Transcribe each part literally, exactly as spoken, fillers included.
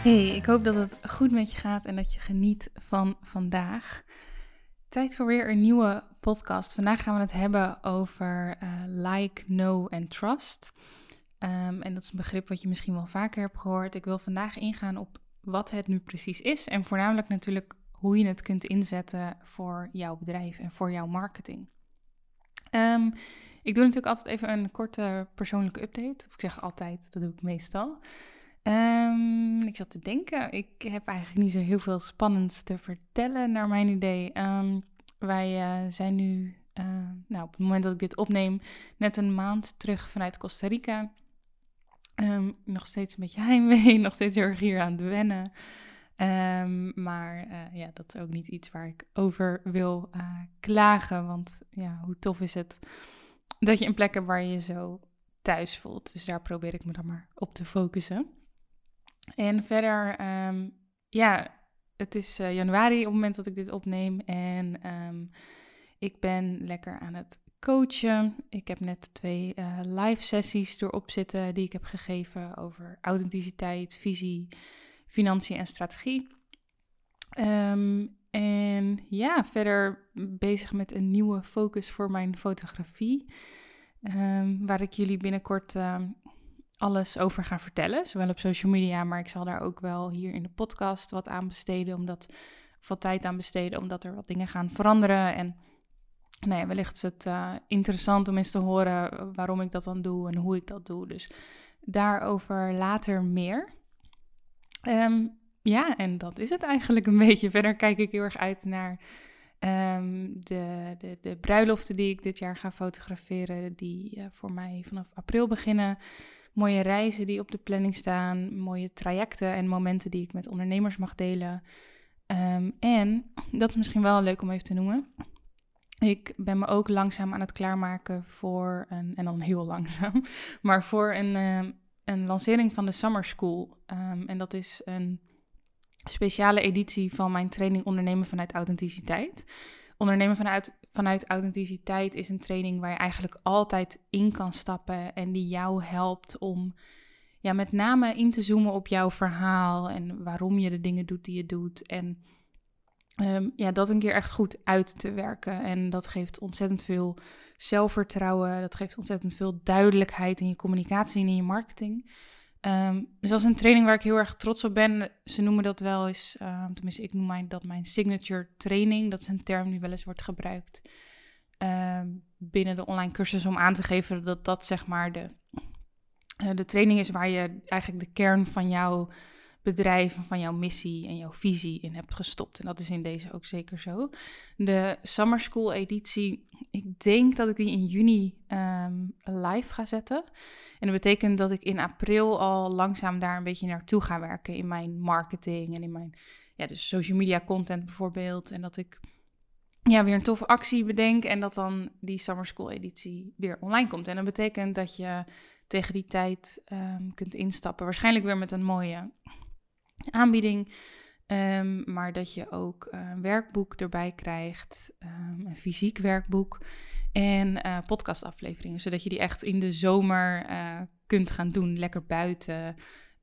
Hey, ik hoop dat het goed met je gaat en dat je geniet van vandaag. Tijd voor weer een nieuwe podcast. Vandaag gaan we het hebben over uh, like, know en trust. Um, en dat is een begrip wat je misschien wel vaker hebt gehoord. Ik wil vandaag ingaan op wat het nu precies is en voornamelijk natuurlijk hoe je het kunt inzetten voor jouw bedrijf en voor jouw marketing. Um, ik doe natuurlijk altijd even een korte persoonlijke update. Of ik zeg altijd, dat doe ik meestal. Um, ik zat te denken, ik heb eigenlijk niet zo heel veel spannends te vertellen naar mijn idee. Um, wij uh, zijn nu, uh, nou, op het moment dat ik dit opneem, net een maand terug vanuit Costa Rica. Um, nog steeds een beetje heimwee, nog steeds heel erg hier aan het wennen. Um, maar uh, ja, dat is ook niet iets waar ik over wil uh, klagen. Want ja, hoe tof is het dat je een plek hebt waar je je zo thuis voelt. Dus daar probeer ik me dan maar op te focussen. En verder, um, ja, het is uh, januari op het moment dat ik dit opneem. En um, ik ben lekker aan het coachen. Ik heb net twee uh, live sessies erop zitten die ik heb gegeven over authenticiteit, visie, financiën en strategie. Um, en ja, verder bezig met een nieuwe focus voor mijn fotografie. Um, waar ik jullie binnenkort uh, alles over ga vertellen. Zowel op social media, maar ik zal daar ook wel hier in de podcast wat aan besteden. Omdat, of wat tijd aan besteden, omdat er wat dingen gaan veranderen. En nou ja, wellicht is het uh, interessant om eens te horen waarom ik dat dan doe en hoe ik dat doe. Dus daarover later meer. Um, ja, en dat is het eigenlijk een beetje. Verder kijk ik heel erg uit naar um, de, de, de bruiloften die ik dit jaar ga fotograferen. Die uh, voor mij vanaf april beginnen. Mooie reizen die op de planning staan. Mooie trajecten en momenten die ik met ondernemers mag delen. Um, en dat is misschien wel leuk om even te noemen. Ik ben me ook langzaam aan het klaarmaken voor een, en dan heel langzaam, maar voor een, uh, een lancering van de Summer School. Um, en dat is een speciale editie van mijn training Ondernemen vanuit Authenticiteit. Ondernemen vanuit, vanuit Authenticiteit is een training waar je eigenlijk altijd in kan stappen en die jou helpt om ja, met name in te zoomen op jouw verhaal en waarom je de dingen doet die je doet en Um, ja, dat een keer echt goed uit te werken. En dat geeft ontzettend veel zelfvertrouwen. Dat geeft ontzettend veel duidelijkheid in je communicatie en in je marketing. Um, dus dat is een training waar ik heel erg trots op ben. Ze noemen dat wel eens, uh, tenminste ik noem mijn, dat mijn signature training. Dat is een term die wel eens wordt gebruikt uh, binnen de online cursus om aan te geven dat dat zeg maar de, uh, de training is waar je eigenlijk de kern van jouw bedrijven van jouw missie en jouw visie in hebt gestopt. En dat is in deze ook zeker zo. De Summer School editie, ik denk dat ik die in juni um, live ga zetten. En dat betekent dat ik in april al langzaam daar een beetje naartoe ga werken in mijn marketing en in mijn ja, dus social media content bijvoorbeeld. En dat ik ja, weer een toffe actie bedenk en dat dan die Summer School editie weer online komt. En dat betekent dat je tegen die tijd um, kunt instappen. Waarschijnlijk weer met een mooie aanbieding, um, maar dat je ook een werkboek erbij krijgt, um, een fysiek werkboek en uh, podcastafleveringen, zodat je die echt in de zomer uh, kunt gaan doen, lekker buiten.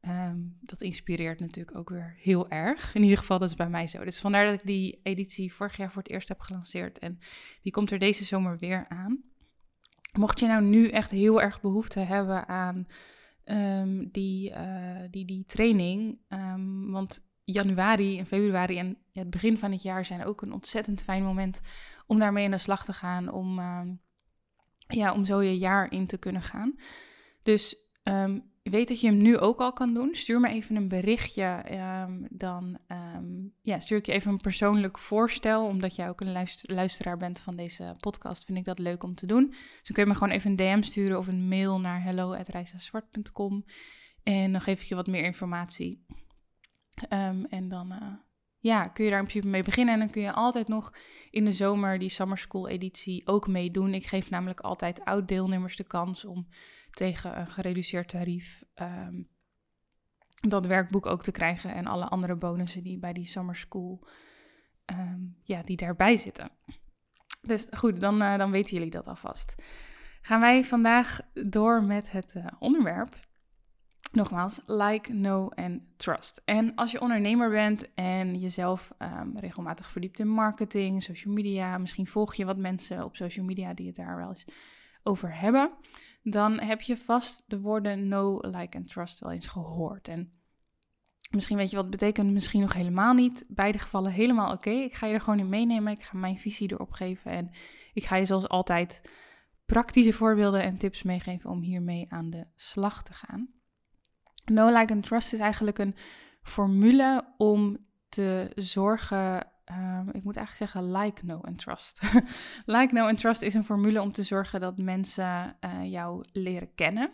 Um, dat inspireert natuurlijk ook weer heel erg. In ieder geval, dat is bij mij zo. Dus vandaar dat ik die editie vorig jaar voor het eerst heb gelanceerd en die komt er deze zomer weer aan. Mocht je nou nu echt heel erg behoefte hebben aan Um, die, uh, die, die training. Um, want januari en februari en ja, het begin van het jaar zijn ook een ontzettend fijn moment om daarmee aan de slag te gaan. Om, uh, ja, om zo je jaar in te kunnen gaan. Dus um, weet dat je hem nu ook al kan doen. Stuur me even een berichtje. Um, dan um, ja, stuur ik je even een persoonlijk voorstel. Omdat jij ook een luisteraar bent van deze podcast, vind ik dat leuk om te doen. Dus dan kun je me gewoon even een D M sturen of een mail naar hello at reisa zwart punt com. En dan geef ik je wat meer informatie. Um, en dan uh, ja, kun je daar in principe mee beginnen. En dan kun je altijd nog in de zomer die Summer School editie ook meedoen. Ik geef namelijk altijd oud-deelnemers de kans om tegen een gereduceerd tarief um, dat werkboek ook te krijgen. En alle andere bonussen die bij die Summer School, um, ja, die daarbij zitten. Dus goed, dan, uh, dan weten jullie dat alvast. Gaan wij vandaag door met het uh, onderwerp. Nogmaals, like, know en trust. En als je ondernemer bent en jezelf um, regelmatig verdiept in marketing, social media, misschien volg je wat mensen op social media die het daar wel eens over hebben, dan heb je vast de woorden know, like en trust wel eens gehoord. En misschien weet je wat het betekent, misschien nog helemaal niet. Beide gevallen helemaal oké. Okay. Ik ga je er gewoon in meenemen, ik ga mijn visie erop geven en ik ga je zoals altijd praktische voorbeelden en tips meegeven om hiermee aan de slag te gaan. Know, like en trust is eigenlijk een formule om te zorgen... Um, ik moet eigenlijk zeggen like, know en trust. Like, know en trust is een formule om te zorgen dat mensen uh, jou leren kennen.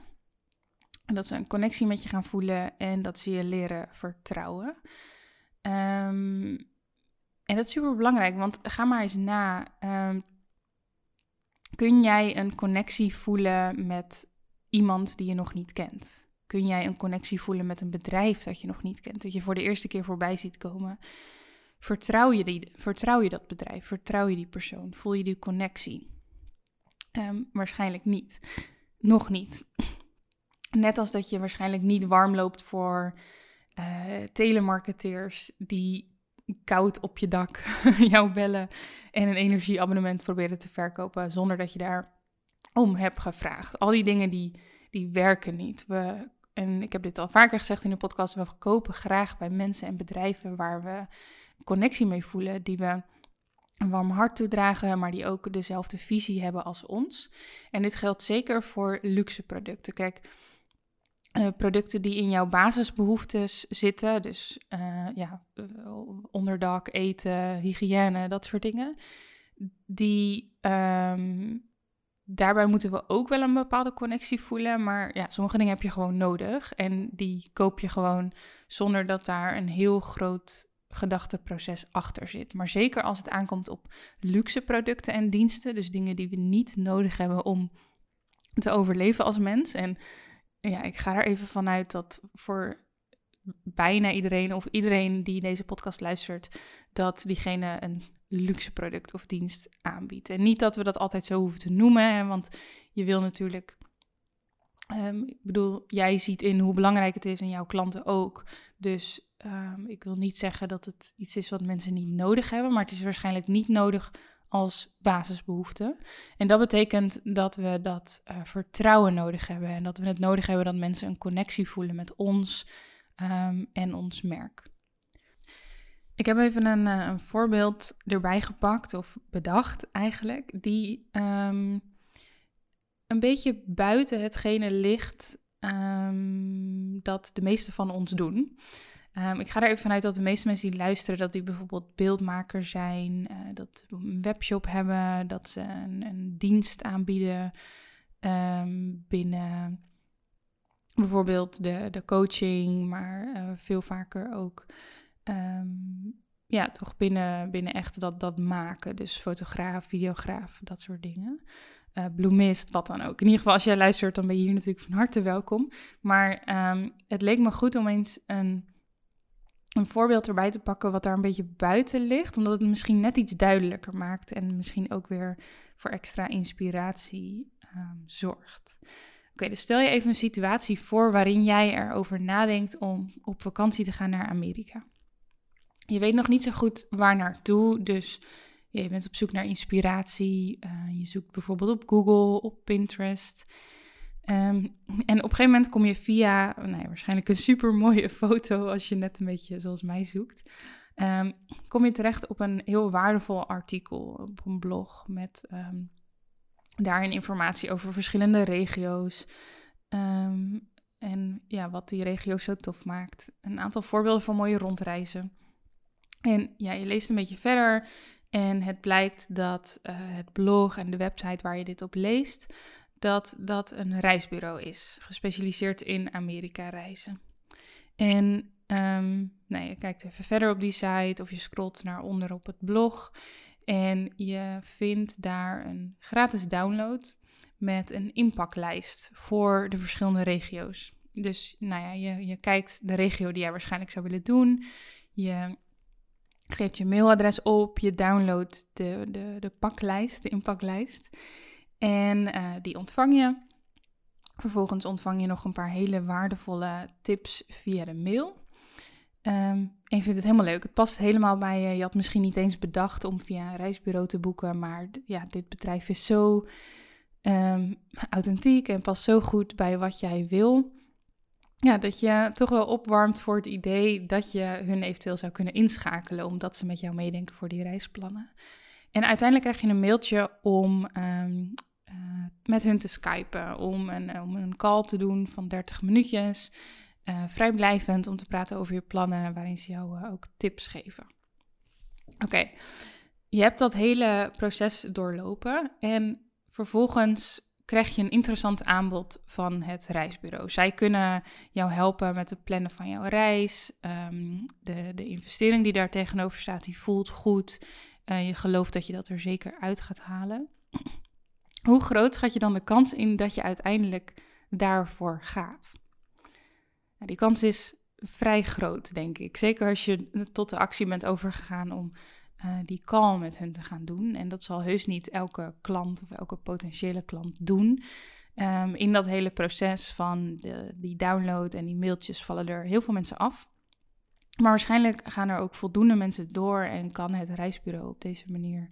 En dat ze een connectie met je gaan voelen en dat ze je leren vertrouwen. Um, en dat is super belangrijk, want ga maar eens na. Um, kun jij een connectie voelen met iemand die je nog niet kent? Kun jij een connectie voelen met een bedrijf dat je nog niet kent, dat je voor de eerste keer voorbij ziet komen? Vertrouw je, die, vertrouw je dat bedrijf? Vertrouw je die persoon? Voel je die connectie? Um, waarschijnlijk niet. Nog niet. Net als dat je waarschijnlijk niet warm loopt voor uh, telemarketeers die koud op je dak jou bellen en een energieabonnement proberen te verkopen zonder dat je daar om hebt gevraagd. Al die dingen die, die werken niet. We En ik heb dit al vaker gezegd in de podcast, we kopen graag bij mensen en bedrijven waar we connectie mee voelen, die we een warm hart toedragen, maar die ook dezelfde visie hebben als ons. En dit geldt zeker voor luxe producten. Kijk, uh, producten die in jouw basisbehoeftes zitten, dus uh, ja, onderdak, eten, hygiëne, dat soort dingen, die... Um, Daarbij moeten we ook wel een bepaalde connectie voelen, maar ja, sommige dingen heb je gewoon nodig en die koop je gewoon zonder dat daar een heel groot gedachteproces achter zit. Maar zeker als het aankomt op luxe producten en diensten, dus dingen die we niet nodig hebben om te overleven als mens. En ja, ik ga er even vanuit dat voor bijna iedereen of iedereen die deze podcast luistert, dat diegene een luxe product of dienst aanbiedt. En niet dat we dat altijd zo hoeven te noemen, hè, want je wil natuurlijk... Um, ik bedoel, jij ziet in hoe belangrijk het is en jouw klanten ook. Dus um, ik wil niet zeggen dat het iets is wat mensen niet nodig hebben, maar het is waarschijnlijk niet nodig als basisbehoefte. En dat betekent dat we dat uh, vertrouwen nodig hebben en dat we het nodig hebben dat mensen een connectie voelen met ons um, en ons merk. Ik heb even een, een voorbeeld erbij gepakt of bedacht eigenlijk, die um, een beetje buiten hetgene ligt um, dat de meeste van ons doen. Um, ik ga er even vanuit dat de meeste mensen die luisteren, dat die bijvoorbeeld beeldmaker zijn, uh, dat ze een webshop hebben, dat ze een, een dienst aanbieden um, binnen bijvoorbeeld de, de coaching, maar uh, veel vaker ook... Um, ja, toch binnen, binnen echt dat, dat maken. Dus fotograaf, videograaf, dat soort dingen. Uh, bloemist, wat dan ook. In ieder geval, als jij luistert, dan ben je hier natuurlijk van harte welkom. Maar um, het leek me goed om eens een, een voorbeeld erbij te pakken wat daar een beetje buiten ligt. Omdat het misschien net iets duidelijker maakt en misschien ook weer voor extra inspiratie um, zorgt. Oké, okay, dus stel je even een situatie voor waarin jij erover nadenkt om op vakantie te gaan naar Amerika. Je weet nog niet zo goed waar naartoe, dus je bent op zoek naar inspiratie. Uh, je zoekt bijvoorbeeld op Google, op Pinterest. Um, en op een gegeven moment kom je via nou ja, waarschijnlijk een supermooie foto, als je net een beetje zoals mij zoekt, um, kom je terecht op een heel waardevol artikel op een blog met um, daarin informatie over verschillende regio's um, en ja, wat die regio's zo tof maakt. Een aantal voorbeelden van mooie rondreizen. En ja, je leest een beetje verder en het blijkt dat uh, het blog en de website waar je dit op leest, dat dat een reisbureau is, gespecialiseerd in Amerika reizen. En um, nou, je kijkt even verder op die site of je scrolt naar onder op het blog en je vindt daar een gratis download met een inpaklijst voor de verschillende regio's. Dus nou ja, je, je kijkt de regio die jij waarschijnlijk zou willen doen, je geeft je mailadres op, je downloadt de, de, de paklijst, de inpaklijst. En uh, die ontvang je. Vervolgens ontvang je nog een paar hele waardevolle tips via de mail. Um, en je vindt het helemaal leuk. Het past helemaal bij je. Je had misschien niet eens bedacht om via een reisbureau te boeken. Maar ja, dit bedrijf is zo um, authentiek en past zo goed bij wat jij wil. Ja, dat je toch wel opwarmt voor het idee dat je hun eventueel zou kunnen inschakelen. Omdat ze met jou meedenken voor die reisplannen. En uiteindelijk krijg je een mailtje om um, uh, met hun te skypen, om een, om een call te doen van dertig minuutjes, uh, vrijblijvend om te praten over je plannen, waarin ze jou uh, ook tips geven. Oké, okay. Je hebt dat hele proces doorlopen en vervolgens krijg je een interessant aanbod van het reisbureau. Zij kunnen jou helpen met het plannen van jouw reis. Um, de, de investering die daar tegenover staat, die voelt goed. Uh, je gelooft dat je dat er zeker uit gaat halen. Hoe groot schat je dan de kans in dat je uiteindelijk daarvoor gaat? Nou, die kans is vrij groot, denk ik. Zeker als je tot de actie bent overgegaan om uh, die call met hun te gaan doen. En dat zal heus niet elke klant of elke potentiële klant doen. Um, in dat hele proces van de, die download en die mailtjes vallen er heel veel mensen af. Maar waarschijnlijk gaan er ook voldoende mensen door en kan het reisbureau op deze manier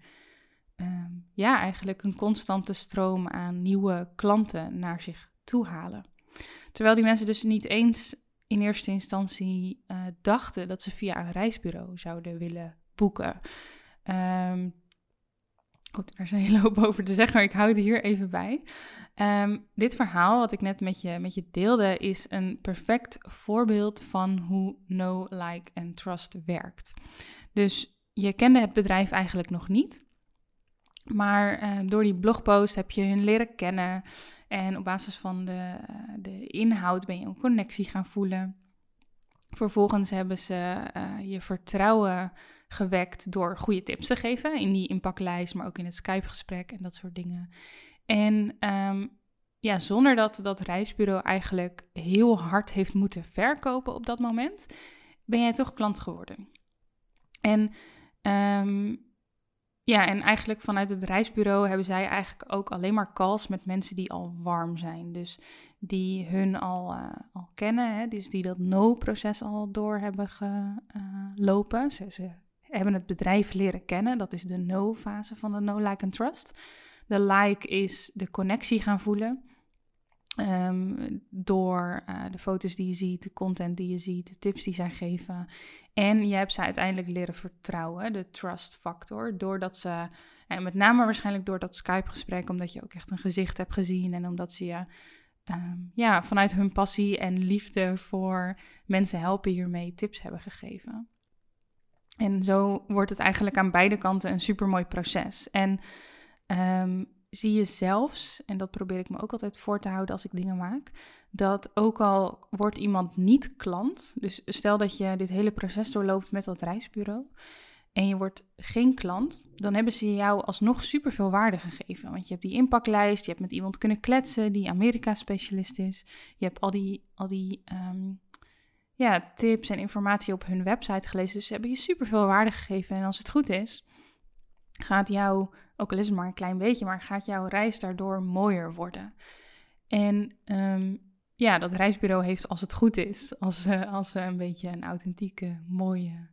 um, ja, eigenlijk een constante stroom aan nieuwe klanten naar zich toe halen. Terwijl die mensen dus niet eens in eerste instantie uh, dachten dat ze via een reisbureau zouden willen boeken. Um, Goed, daar is een hele hoop over te zeggen, maar ik hou het hier even bij. Um, dit verhaal wat ik net met je, met je deelde is een perfect voorbeeld van hoe know, like en trust werkt. Dus je kende het bedrijf eigenlijk nog niet, maar uh, door die blogpost heb je hun leren kennen en op basis van de, uh, de inhoud ben je een connectie gaan voelen. Vervolgens hebben ze uh, je vertrouwen gewekt door goede tips te geven in die inpaklijst, maar ook in het Skype-gesprek en dat soort dingen. En um, ja, zonder dat dat reisbureau eigenlijk heel hard heeft moeten verkopen op dat moment, ben jij toch klant geworden. En, um, ja, en eigenlijk vanuit het reisbureau hebben zij eigenlijk ook alleen maar calls met mensen die al warm zijn. Dus die hun al, uh, al kennen, hè? Dus die dat no-proces al door hebben gelopen. Uh, ze, ze hebben het bedrijf leren kennen. Dat is de no-fase van de no, like en trust. De like is de connectie gaan voelen. Um, door uh, de foto's die je ziet, de content die je ziet, de tips die zij geven. En je hebt ze uiteindelijk leren vertrouwen, de trust factor. Doordat ze, en met name waarschijnlijk door dat Skype-gesprek, omdat je ook echt een gezicht hebt gezien en omdat ze je um, ja, vanuit hun passie en liefde voor mensen helpen hiermee tips hebben gegeven. En zo wordt het eigenlijk aan beide kanten een supermooi proces. En um, zie je zelfs, en dat probeer ik me ook altijd voor te houden als ik dingen maak, dat ook al wordt iemand niet klant, dus stel dat je dit hele proces doorloopt met dat reisbureau en je wordt geen klant, dan hebben ze jou alsnog superveel waarde gegeven. Want je hebt die inpaklijst, je hebt met iemand kunnen kletsen die Amerika-specialist is, je hebt al die... Al die um, ja, tips en informatie op hun website gelezen. Dus ze hebben je superveel waarde gegeven. En als het goed is, gaat jou, ook al is het maar een klein beetje, maar gaat jouw reis daardoor mooier worden. En um, ja, dat reisbureau heeft, als het goed is, als, uh, als ze een beetje een authentieke, mooie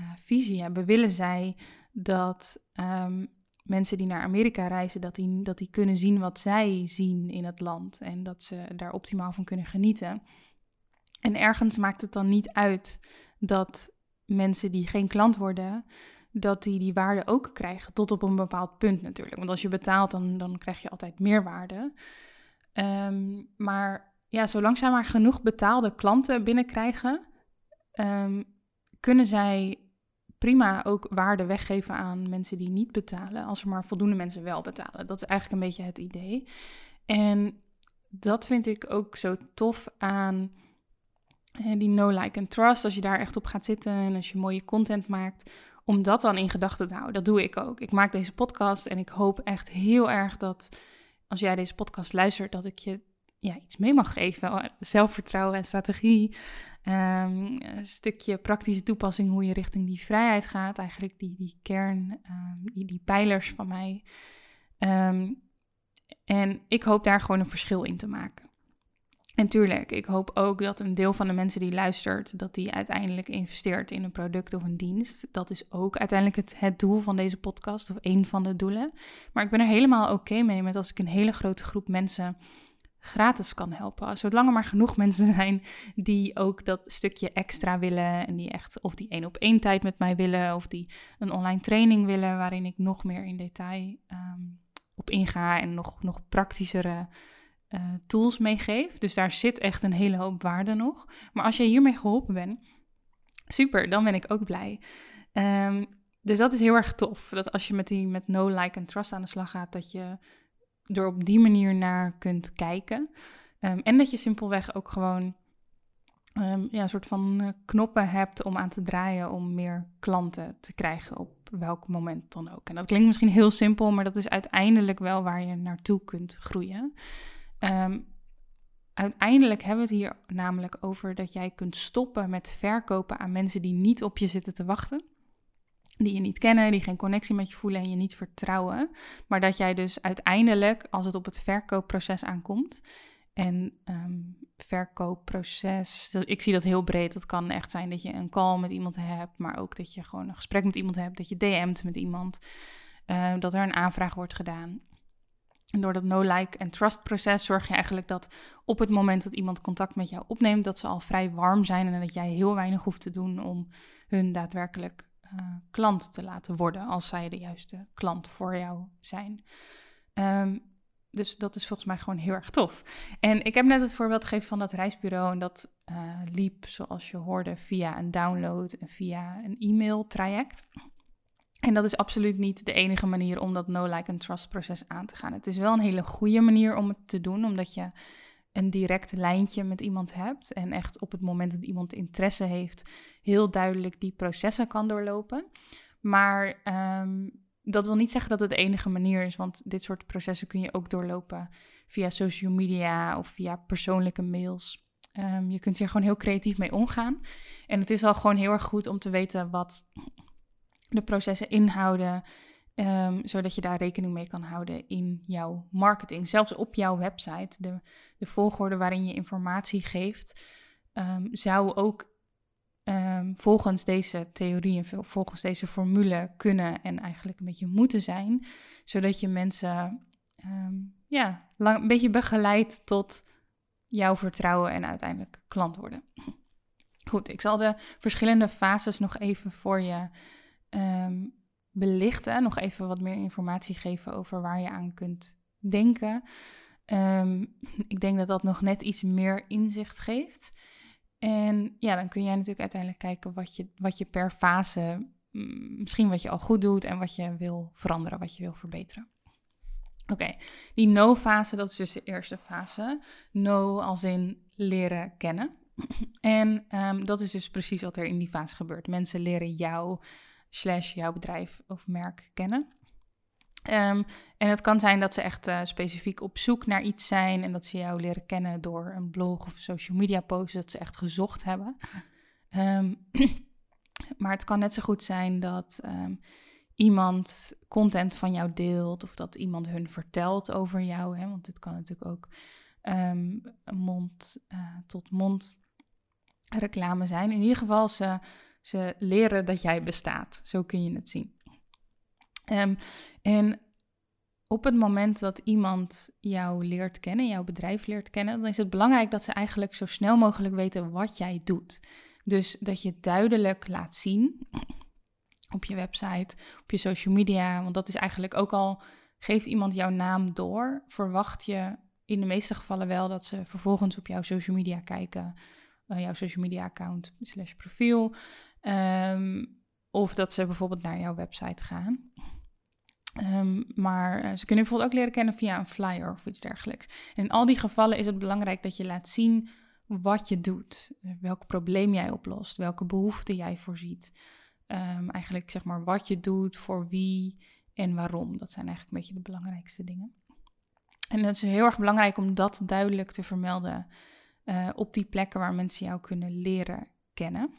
uh, visie hebben, willen zij dat um, mensen die naar Amerika reizen, dat die, dat die kunnen zien wat zij zien in het land. En dat ze daar optimaal van kunnen genieten. En ergens maakt het dan niet uit dat mensen die geen klant worden, dat die die waarde ook krijgen. Tot op een bepaald punt natuurlijk. Want als je betaalt, dan, dan krijg je altijd meer waarde. Um, maar ja, zolang zij maar genoeg betaalde klanten binnenkrijgen, um, kunnen zij prima ook waarde weggeven aan mensen die niet betalen, als er maar voldoende mensen wel betalen. Dat is eigenlijk een beetje het idee. En dat vind ik ook zo tof aan die no, like en trust, als je daar echt op gaat zitten en als je mooie content maakt, om dat dan in gedachten te houden. Dat doe ik ook. Ik maak deze podcast en ik hoop echt heel erg dat als jij deze podcast luistert, dat ik je ja, iets mee mag geven. Zelfvertrouwen en strategie. Um, een stukje praktische toepassing, hoe je richting die vrijheid gaat. Eigenlijk die, die kern, um, die, die pijlers van mij. Um, en ik hoop daar gewoon een verschil in te maken. En tuurlijk, ik hoop ook dat een deel van de mensen die luistert, dat die uiteindelijk investeert in een product of een dienst. Dat is ook uiteindelijk het, het doel van deze podcast, of één van de doelen. Maar ik ben er helemaal oké mee met als ik een hele grote groep mensen gratis kan helpen. Zolang er maar genoeg mensen zijn die ook dat stukje extra willen en die echt of die één op één tijd met mij willen of die een online training willen waarin ik nog meer in detail um, op inga en nog, nog praktischere uh, tools meegeef. Dus daar zit echt een hele hoop waarde nog. Maar als jij hiermee geholpen bent, super, dan ben ik ook blij. Um, dus dat is heel erg tof. Dat als je met die met no, like en trust aan de slag gaat, dat je er op die manier naar kunt kijken. Um, en dat je simpelweg ook gewoon um, ja, een soort van knoppen hebt om aan te draaien om meer klanten te krijgen op welk moment dan ook. En dat klinkt misschien heel simpel, maar dat is uiteindelijk wel waar je naartoe kunt groeien. Um, uiteindelijk hebben we het hier namelijk over dat jij kunt stoppen met verkopen aan mensen die niet op je zitten te wachten. Die je niet kennen, die geen connectie met je voelen en je niet vertrouwen. Maar dat jij dus uiteindelijk, als het op het verkoopproces aankomt. En um, verkoopproces, ik zie dat heel breed. Dat kan echt zijn dat je een call met iemand hebt. Maar ook dat je gewoon een gesprek met iemand hebt. Dat je D M't met iemand. Uh, dat er een aanvraag wordt gedaan. En door dat no, like en trust proces zorg je eigenlijk dat op het moment dat iemand contact met jou opneemt, dat ze al vrij warm zijn. En dat jij heel weinig hoeft te doen om hun daadwerkelijk Uh, klant te laten worden, als zij de juiste klant voor jou zijn. Um, dus dat is volgens mij gewoon heel erg tof. En ik heb net het voorbeeld gegeven van dat reisbureau en dat uh, liep, zoals je hoorde, via een download en via een e-mail traject. En dat is absoluut niet de enige manier om dat no, like en trust proces aan te gaan. Het is wel een hele goede manier om het te doen, omdat je een direct lijntje met iemand hebt en echt op het moment dat iemand interesse heeft, heel duidelijk die processen kan doorlopen. Maar um, dat wil niet zeggen dat het de enige manier is, want dit soort processen kun je ook doorlopen via social media of via persoonlijke mails. Um, je kunt hier gewoon heel creatief mee omgaan. En het is al gewoon heel erg goed om te weten wat de processen inhouden, Um, zodat je daar rekening mee kan houden in jouw marketing. Zelfs op jouw website, de, de volgorde waarin je informatie geeft, um, zou ook um, volgens deze theorie en volgens deze formule kunnen en eigenlijk een beetje moeten zijn. Zodat je mensen um, ja, lang, een beetje begeleidt tot jouw vertrouwen en uiteindelijk klant worden. Goed, ik zal de verschillende fases nog even voor je Um, belichten, nog even wat meer informatie geven over waar je aan kunt denken. Um, ik denk dat dat nog net iets meer inzicht geeft. En ja, dan kun jij natuurlijk uiteindelijk kijken wat je, wat je per fase, misschien wat je al goed doet en wat je wil veranderen, wat je wil verbeteren. Oké, okay. Die no-fase, dat is dus de eerste fase. No als in leren kennen. En um, dat is dus precies wat er in die fase gebeurt. Mensen leren jou slash jouw bedrijf of merk kennen. Um, en het kan zijn dat ze echt uh, specifiek op zoek naar iets zijn en dat ze jou leren kennen door een blog of social media post, dat ze echt gezocht hebben. Um, maar het kan net zo goed zijn dat um, iemand content van jou deelt of dat iemand hun vertelt over jou, hè, want dit kan natuurlijk ook um, mond uh, tot mond reclame zijn. In ieder geval ze Ze leren dat jij bestaat. Zo kun je het zien. Um, en op het moment dat iemand jou leert kennen, jouw bedrijf leert kennen, dan is het belangrijk dat ze eigenlijk zo snel mogelijk weten wat jij doet. Dus dat je duidelijk laat zien op je website, op je social media, want dat is eigenlijk ook al, geeft iemand jouw naam door, verwacht je in de meeste gevallen wel dat ze vervolgens op jouw social media kijken, uh, jouw social media account slash profiel, um, of dat ze bijvoorbeeld naar jouw website gaan. Um, maar uh, ze kunnen bijvoorbeeld ook leren kennen via een flyer of iets dergelijks. En in al die gevallen is het belangrijk dat je laat zien wat je doet, welk probleem jij oplost, welke behoeften jij voorziet. Um, eigenlijk zeg maar wat je doet, voor wie en waarom. Dat zijn eigenlijk een beetje de belangrijkste dingen. En het is heel erg belangrijk om dat duidelijk te vermelden uh, op die plekken waar mensen jou kunnen leren kennen.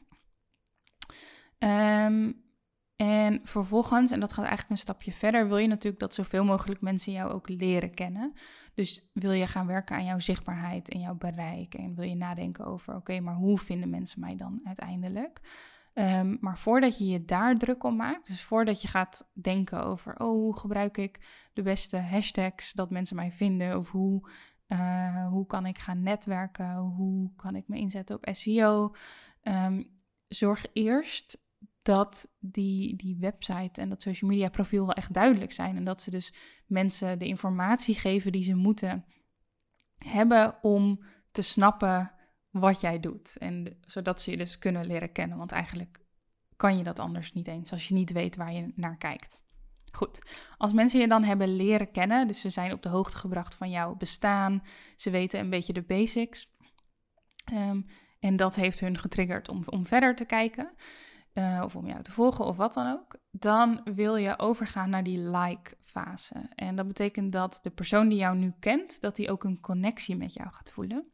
Um, en vervolgens, en dat gaat eigenlijk een stapje verder, wil je natuurlijk dat zoveel mogelijk mensen jou ook leren kennen. Dus wil je gaan werken aan jouw zichtbaarheid en jouw bereik. En wil je nadenken over, oké, okay, maar hoe vinden mensen mij dan uiteindelijk? Um, maar voordat je je daar druk om maakt, dus voordat je gaat denken over, oh, hoe gebruik ik de beste hashtags dat mensen mij vinden, of hoe, uh, hoe kan ik gaan netwerken, hoe kan ik me inzetten op S E O, um, zorg eerst dat die, die website en dat social media profiel wel echt duidelijk zijn en dat ze dus mensen de informatie geven die ze moeten hebben om te snappen wat jij doet. En zodat ze je dus kunnen leren kennen. Want eigenlijk kan je dat anders niet eens als je niet weet waar je naar kijkt. Goed, als mensen je dan hebben leren kennen, dus ze zijn op de hoogte gebracht van jouw bestaan, ze weten een beetje de basics. Um, en dat heeft hun getriggerd om, om verder te kijken. Uh, of om jou te volgen of wat dan ook. Dan wil je overgaan naar die like-fase. En dat betekent dat de persoon die jou nu kent, dat die ook een connectie met jou gaat voelen.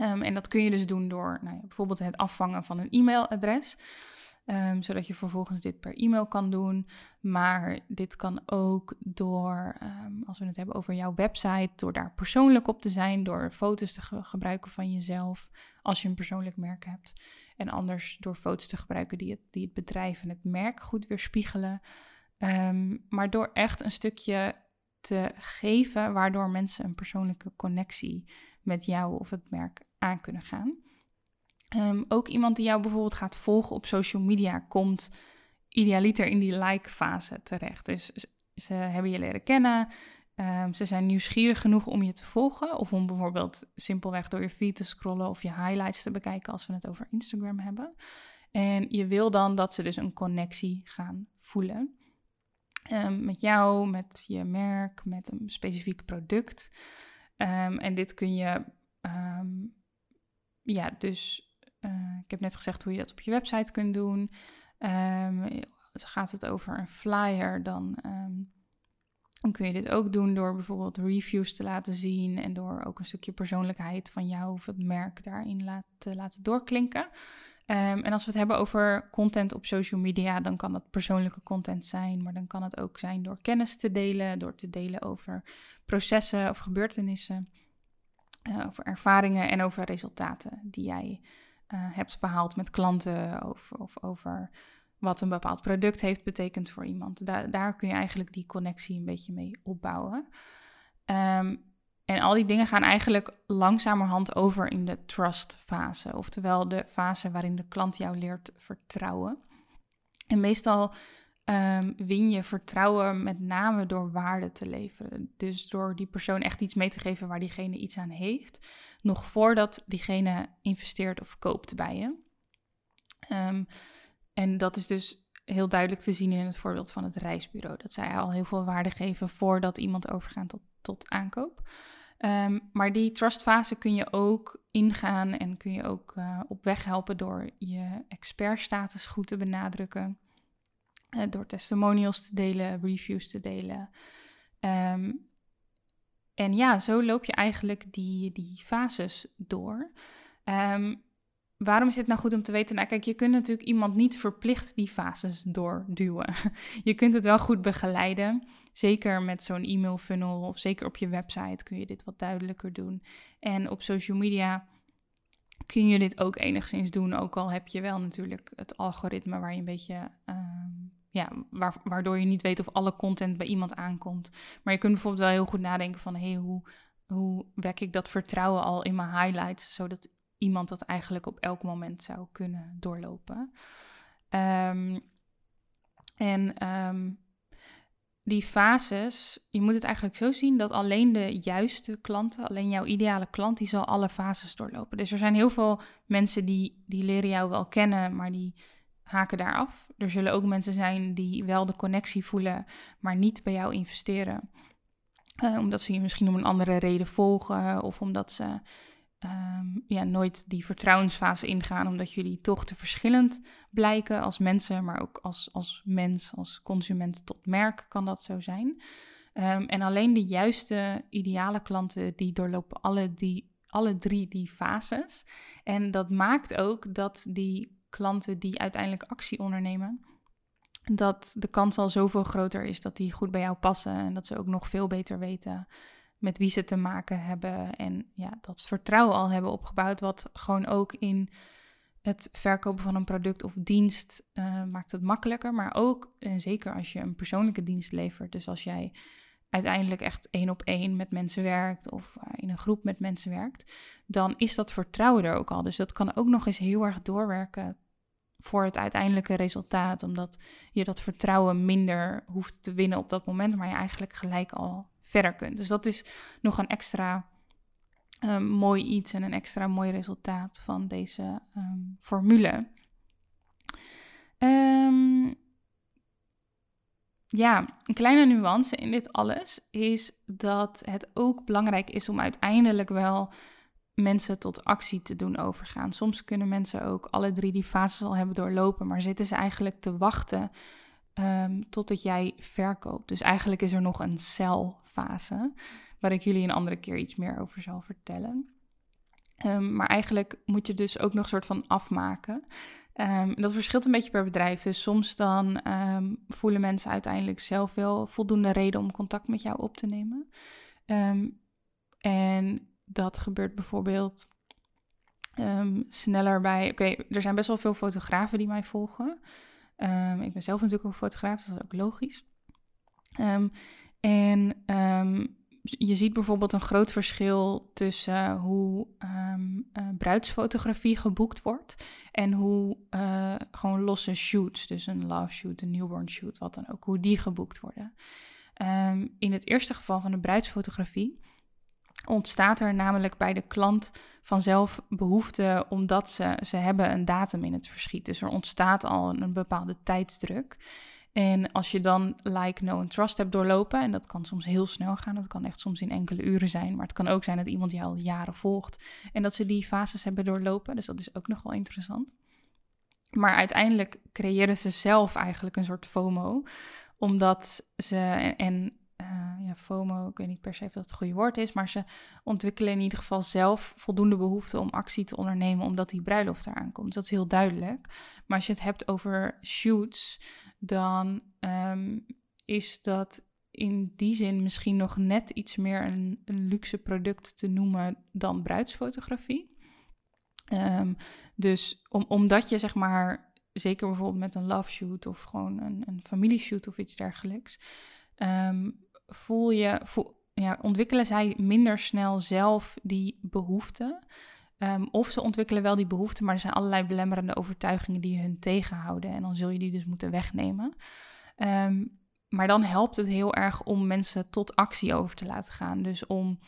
Um, en dat kun je dus doen door nou ja, bijvoorbeeld het afvangen van een e-mailadres. Um, zodat je vervolgens dit per e-mail kan doen. Maar dit kan ook door, um, als we het hebben over jouw website, door daar persoonlijk op te zijn. Door foto's te ge- gebruiken van jezelf, als je een persoonlijk merk hebt. En anders door foto's te gebruiken die het, die het bedrijf en het merk goed weerspiegelen. Um, maar door echt een stukje te geven, waardoor mensen een persoonlijke connectie met jou of het merk aan kunnen gaan. Um, ook iemand die jou bijvoorbeeld gaat volgen op social media komt idealiter in die like-fase terecht. Dus ze hebben je leren kennen, um, ze zijn nieuwsgierig genoeg om je te volgen of om bijvoorbeeld simpelweg door je feed te scrollen of je highlights te bekijken als we het over Instagram hebben. En je wil dan dat ze dus een connectie gaan voelen. Um, met jou, met je merk, met een specifiek product. Um, en dit kun je, um, ja, dus uh, ik heb net gezegd hoe je dat op je website kunt doen. Um, gaat het over een flyer, dan, um, dan kun je dit ook doen door bijvoorbeeld reviews te laten zien en door ook een stukje persoonlijkheid van jou of het merk daarin laat, te laten doorklinken. Um, en als we het hebben over content op social media, dan kan dat persoonlijke content zijn, maar dan kan het ook zijn door kennis te delen, door te delen over processen of gebeurtenissen, uh, over ervaringen en over resultaten die jij uh, hebt behaald met klanten of, of over wat een bepaald product heeft betekend voor iemand. Da- daar kun je eigenlijk die connectie een beetje mee opbouwen. Um, En al die dingen gaan eigenlijk langzamerhand over in de trust-fase. Oftewel de fase waarin de klant jou leert vertrouwen. En meestal um, win je vertrouwen met name door waarde te leveren. Dus door die persoon echt iets mee te geven waar diegene iets aan heeft. Nog voordat diegene investeert of koopt bij je. Um, en dat is dus heel duidelijk te zien in het voorbeeld van het reisbureau. Dat zij al heel veel waarde geven voordat iemand overgaat tot... tot aankoop. Um, maar die trustfase kun je ook ingaan en kun je ook uh, op weg helpen door je expertstatus goed te benadrukken, uh, door testimonials te delen, reviews te delen. Um, en ja, zo loop je eigenlijk die, die fases door. Um, Waarom is dit nou goed om te weten? Nou, kijk, je kunt natuurlijk iemand niet verplicht die fases doorduwen. Je kunt het wel goed begeleiden. Zeker met zo'n e-mail funnel of zeker op je website kun je dit wat duidelijker doen. En op social media kun je dit ook enigszins doen. Ook al heb je wel natuurlijk het algoritme waar je een beetje um, ja, waardoor je niet weet of alle content bij iemand aankomt. Maar je kunt bijvoorbeeld wel heel goed nadenken van... hé, hey, hoe, hoe wek ik dat vertrouwen al in mijn highlights... zodat iemand dat eigenlijk op elk moment zou kunnen doorlopen. Um, en um, die fases... je moet het eigenlijk zo zien dat alleen de juiste klanten... alleen jouw ideale klant, die zal alle fases doorlopen. Dus er zijn heel veel mensen die, die leren jou wel kennen... maar die... haken daar af. Er zullen ook mensen zijn die wel de connectie voelen, maar niet bij jou investeren. Uh, omdat ze je misschien om een andere reden volgen of omdat ze um, ja, nooit die vertrouwensfase ingaan, omdat jullie toch te verschillend blijken als mensen, maar ook als, als mens, als consument tot merk kan dat zo zijn. Um, en alleen de juiste ideale klanten, die doorlopen alle, die, alle drie die fases. En dat maakt ook dat die klanten die uiteindelijk actie ondernemen, dat de kans al zoveel groter is dat die goed bij jou passen en dat ze ook nog veel beter weten met wie ze te maken hebben en ja, dat ze vertrouwen al hebben opgebouwd, wat gewoon ook in het verkopen van een product of dienst uh, maakt het makkelijker, maar ook en zeker als je een persoonlijke dienst levert, dus als jij uiteindelijk echt één op één met mensen werkt of in een groep met mensen werkt, dan is dat vertrouwen er ook al. Dus dat kan ook nog eens heel erg doorwerken voor het uiteindelijke resultaat, omdat je dat vertrouwen minder hoeft te winnen op dat moment, maar je eigenlijk gelijk al verder kunt. Dus dat is nog een extra um, mooi iets en een extra mooi resultaat van deze um, formule. Um, Ja, een kleine nuance in dit alles is dat het ook belangrijk is om uiteindelijk wel mensen tot actie te doen overgaan. Soms kunnen mensen ook alle drie die fases al hebben doorlopen, maar zitten ze eigenlijk te wachten um, totdat jij verkoopt. Dus eigenlijk is er nog een celfase, waar ik jullie een andere keer iets meer over zal vertellen. Um, maar eigenlijk moet je dus ook nog een soort van afmaken. Um, dat verschilt een beetje per bedrijf. Dus soms dan um, voelen mensen uiteindelijk zelf wel voldoende reden om contact met jou op te nemen. Um, en dat gebeurt bijvoorbeeld um, sneller bij... Oké, okay, er zijn best wel veel fotografen die mij volgen. Um, ik ben zelf natuurlijk ook fotograaf, dus dat is ook logisch. Um, en... Um, Je ziet bijvoorbeeld een groot verschil tussen hoe um, uh, bruidsfotografie geboekt wordt en hoe uh, gewoon losse shoots, dus een love shoot, een newborn shoot, wat dan ook, hoe die geboekt worden. Um, in het eerste geval van de bruidsfotografie ontstaat er namelijk bij de klant vanzelf behoefte, omdat ze, ze hebben een datum in het verschiet. Dus er ontstaat al een bepaalde tijdsdruk. En als je dan like, know en trust hebt doorlopen, en dat kan soms heel snel gaan, dat kan echt soms in enkele uren zijn, maar het kan ook zijn dat iemand jou al jaren volgt en dat ze die fases hebben doorlopen, dus dat is ook nog wel interessant. Maar uiteindelijk creëren ze zelf eigenlijk een soort FOMO, omdat ze, en, en uh, ja, FOMO, ik weet niet per se of dat het goede woord is, maar ze ontwikkelen in ieder geval zelf voldoende behoefte om actie te ondernemen, omdat die bruiloft eraan komt. Dus dat is heel duidelijk. Maar als je het hebt over shoots, dan um, is dat in die zin misschien nog net iets meer een, een luxe product te noemen dan bruidsfotografie. Um, dus om, omdat je zeg maar, zeker bijvoorbeeld met een love shoot of gewoon een, een familieshoot of iets dergelijks, um, voel je, voel, ja, ontwikkelen zij minder snel zelf die behoeften. Um, of ze ontwikkelen wel die behoeften, maar er zijn allerlei belemmerende overtuigingen die hun tegenhouden. En dan zul je die dus moeten wegnemen. Um, maar dan helpt het heel erg om mensen tot actie over te laten gaan. Dus om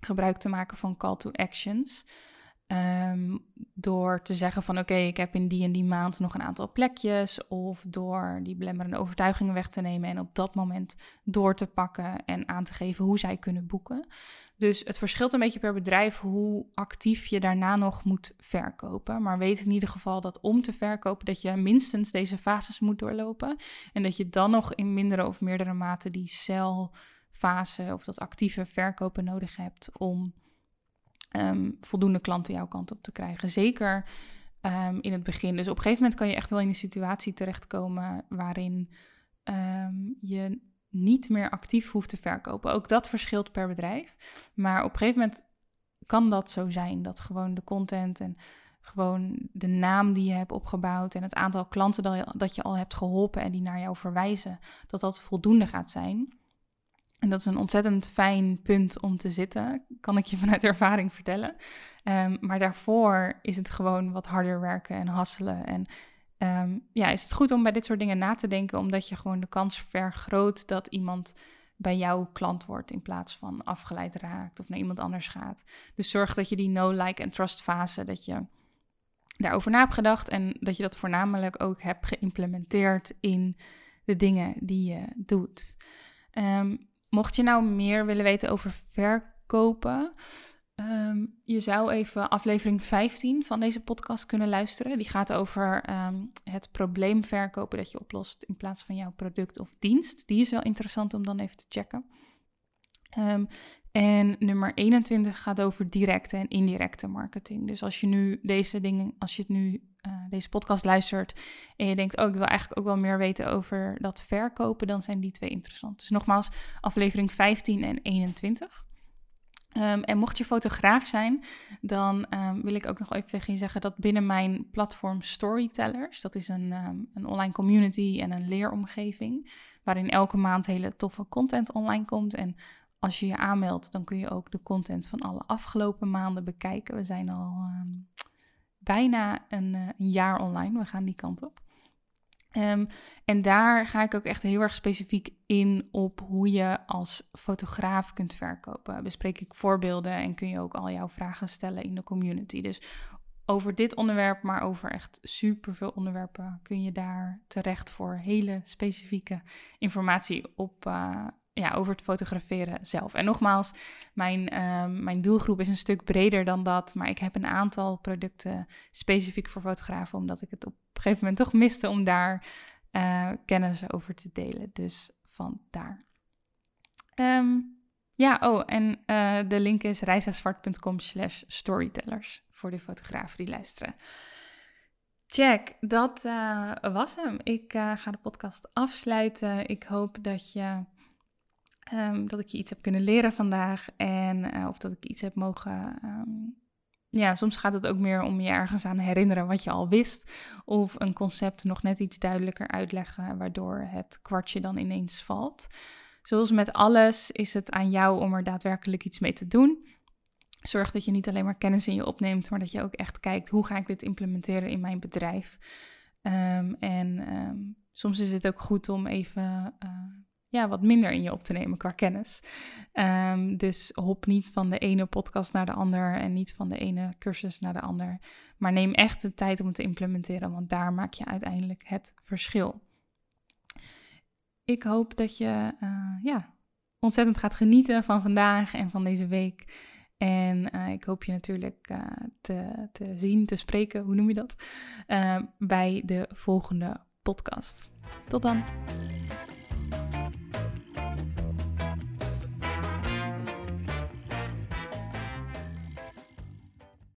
gebruik te maken van call to actions. Um, door te zeggen van oké, okay, ik heb in die en die maand nog een aantal plekjes. Of door die belemmerende overtuigingen weg te nemen en op dat moment door te pakken en aan te geven hoe zij kunnen boeken. Dus het verschilt een beetje per bedrijf hoe actief je daarna nog moet verkopen. Maar weet in ieder geval dat om te verkopen dat je minstens deze fases moet doorlopen. En dat je dan nog in mindere of meerdere mate die celfase of dat actieve verkopen nodig hebt om Um, voldoende klanten jouw kant op te krijgen. Zeker um, in het begin. Dus op een gegeven moment kan je echt wel in een situatie terechtkomen waarin um, je niet meer actief hoeft te verkopen. Ook dat verschilt per bedrijf. Maar op een gegeven moment kan dat zo zijn, dat gewoon de content en gewoon de naam die je hebt opgebouwd en het aantal klanten dat je al hebt geholpen en die naar jou verwijzen, dat dat voldoende gaat zijn. En dat is een ontzettend fijn punt om te zitten, kan ik je vanuit ervaring vertellen. Um, maar daarvoor is het gewoon wat harder werken en hasselen. En um, ja, is het goed om bij dit soort dingen na te denken, omdat je gewoon de kans vergroot dat iemand bij jouw klant wordt in plaats van afgeleid raakt of naar iemand anders gaat. Dus zorg dat je die know, like en trust fase, dat je daarover na hebt gedacht en dat je dat voornamelijk ook hebt geïmplementeerd in de dingen die je doet. Um, mocht je nou meer willen weten over verkopen, um, je zou even aflevering vijftien van deze podcast kunnen luisteren. Die gaat over um, het probleem verkopen dat je oplost in plaats van jouw product of dienst. Die is wel interessant om dan even te checken. Um, en nummer eenentwintig gaat over directe en indirecte marketing. Dus als je nu deze dingen, als je het nu uh, deze podcast luistert en je denkt, oh, ik wil eigenlijk ook wel meer weten over dat verkopen, dan zijn die twee interessant. Dus nogmaals, aflevering vijftien en eenentwintig. Um, en mocht je fotograaf zijn, dan um, wil ik ook nog even tegen je zeggen dat binnen mijn platform Storytellers, dat is een, um, een online community en een leeromgeving, waarin elke maand hele toffe content online komt. En als je je aanmeldt, dan kun je ook de content van alle afgelopen maanden bekijken. We zijn al um, bijna een, uh, een jaar online. We gaan die kant op. Um, en daar ga ik ook echt heel erg specifiek in op hoe je als fotograaf kunt verkopen. Bespreek ik voorbeelden en kun je ook al jouw vragen stellen in de community. Dus over dit onderwerp, maar over echt superveel onderwerpen, kun je daar terecht voor hele specifieke informatie op uh, Ja, over het fotograferen zelf. En nogmaals, mijn, uh, mijn doelgroep is een stuk breder dan dat. Maar ik heb een aantal producten specifiek voor fotografen, omdat ik het op een gegeven moment toch miste om daar uh, kennis over te delen. Dus vandaar. Um, ja, oh, en uh, de link is reisazwart.com slash storytellers voor de fotografen die luisteren. Check, dat uh, was hem. Ik uh, ga de podcast afsluiten. Ik hoop dat je... Um, dat ik je iets heb kunnen leren vandaag en uh, of dat ik iets heb mogen... Um, ja, soms gaat het ook meer om je ergens aan herinneren wat je al wist, of een concept nog net iets duidelijker uitleggen, waardoor het kwartje dan ineens valt. Zoals met alles is het aan jou om er daadwerkelijk iets mee te doen. Zorg dat je niet alleen maar kennis in je opneemt, maar dat je ook echt kijkt, hoe ga ik dit implementeren in mijn bedrijf? Um, en um, soms is het ook goed om even... Uh, ja, wat minder in je op te nemen qua kennis. Um, dus hop niet van de ene podcast naar de ander en niet van de ene cursus naar de ander. Maar neem echt de tijd om het te implementeren, want daar maak je uiteindelijk het verschil. Ik hoop dat je uh, ja, ontzettend gaat genieten van vandaag en van deze week. En uh, ik hoop je natuurlijk uh, te, te zien, te spreken, hoe noem je dat, uh, bij de volgende podcast. Tot dan!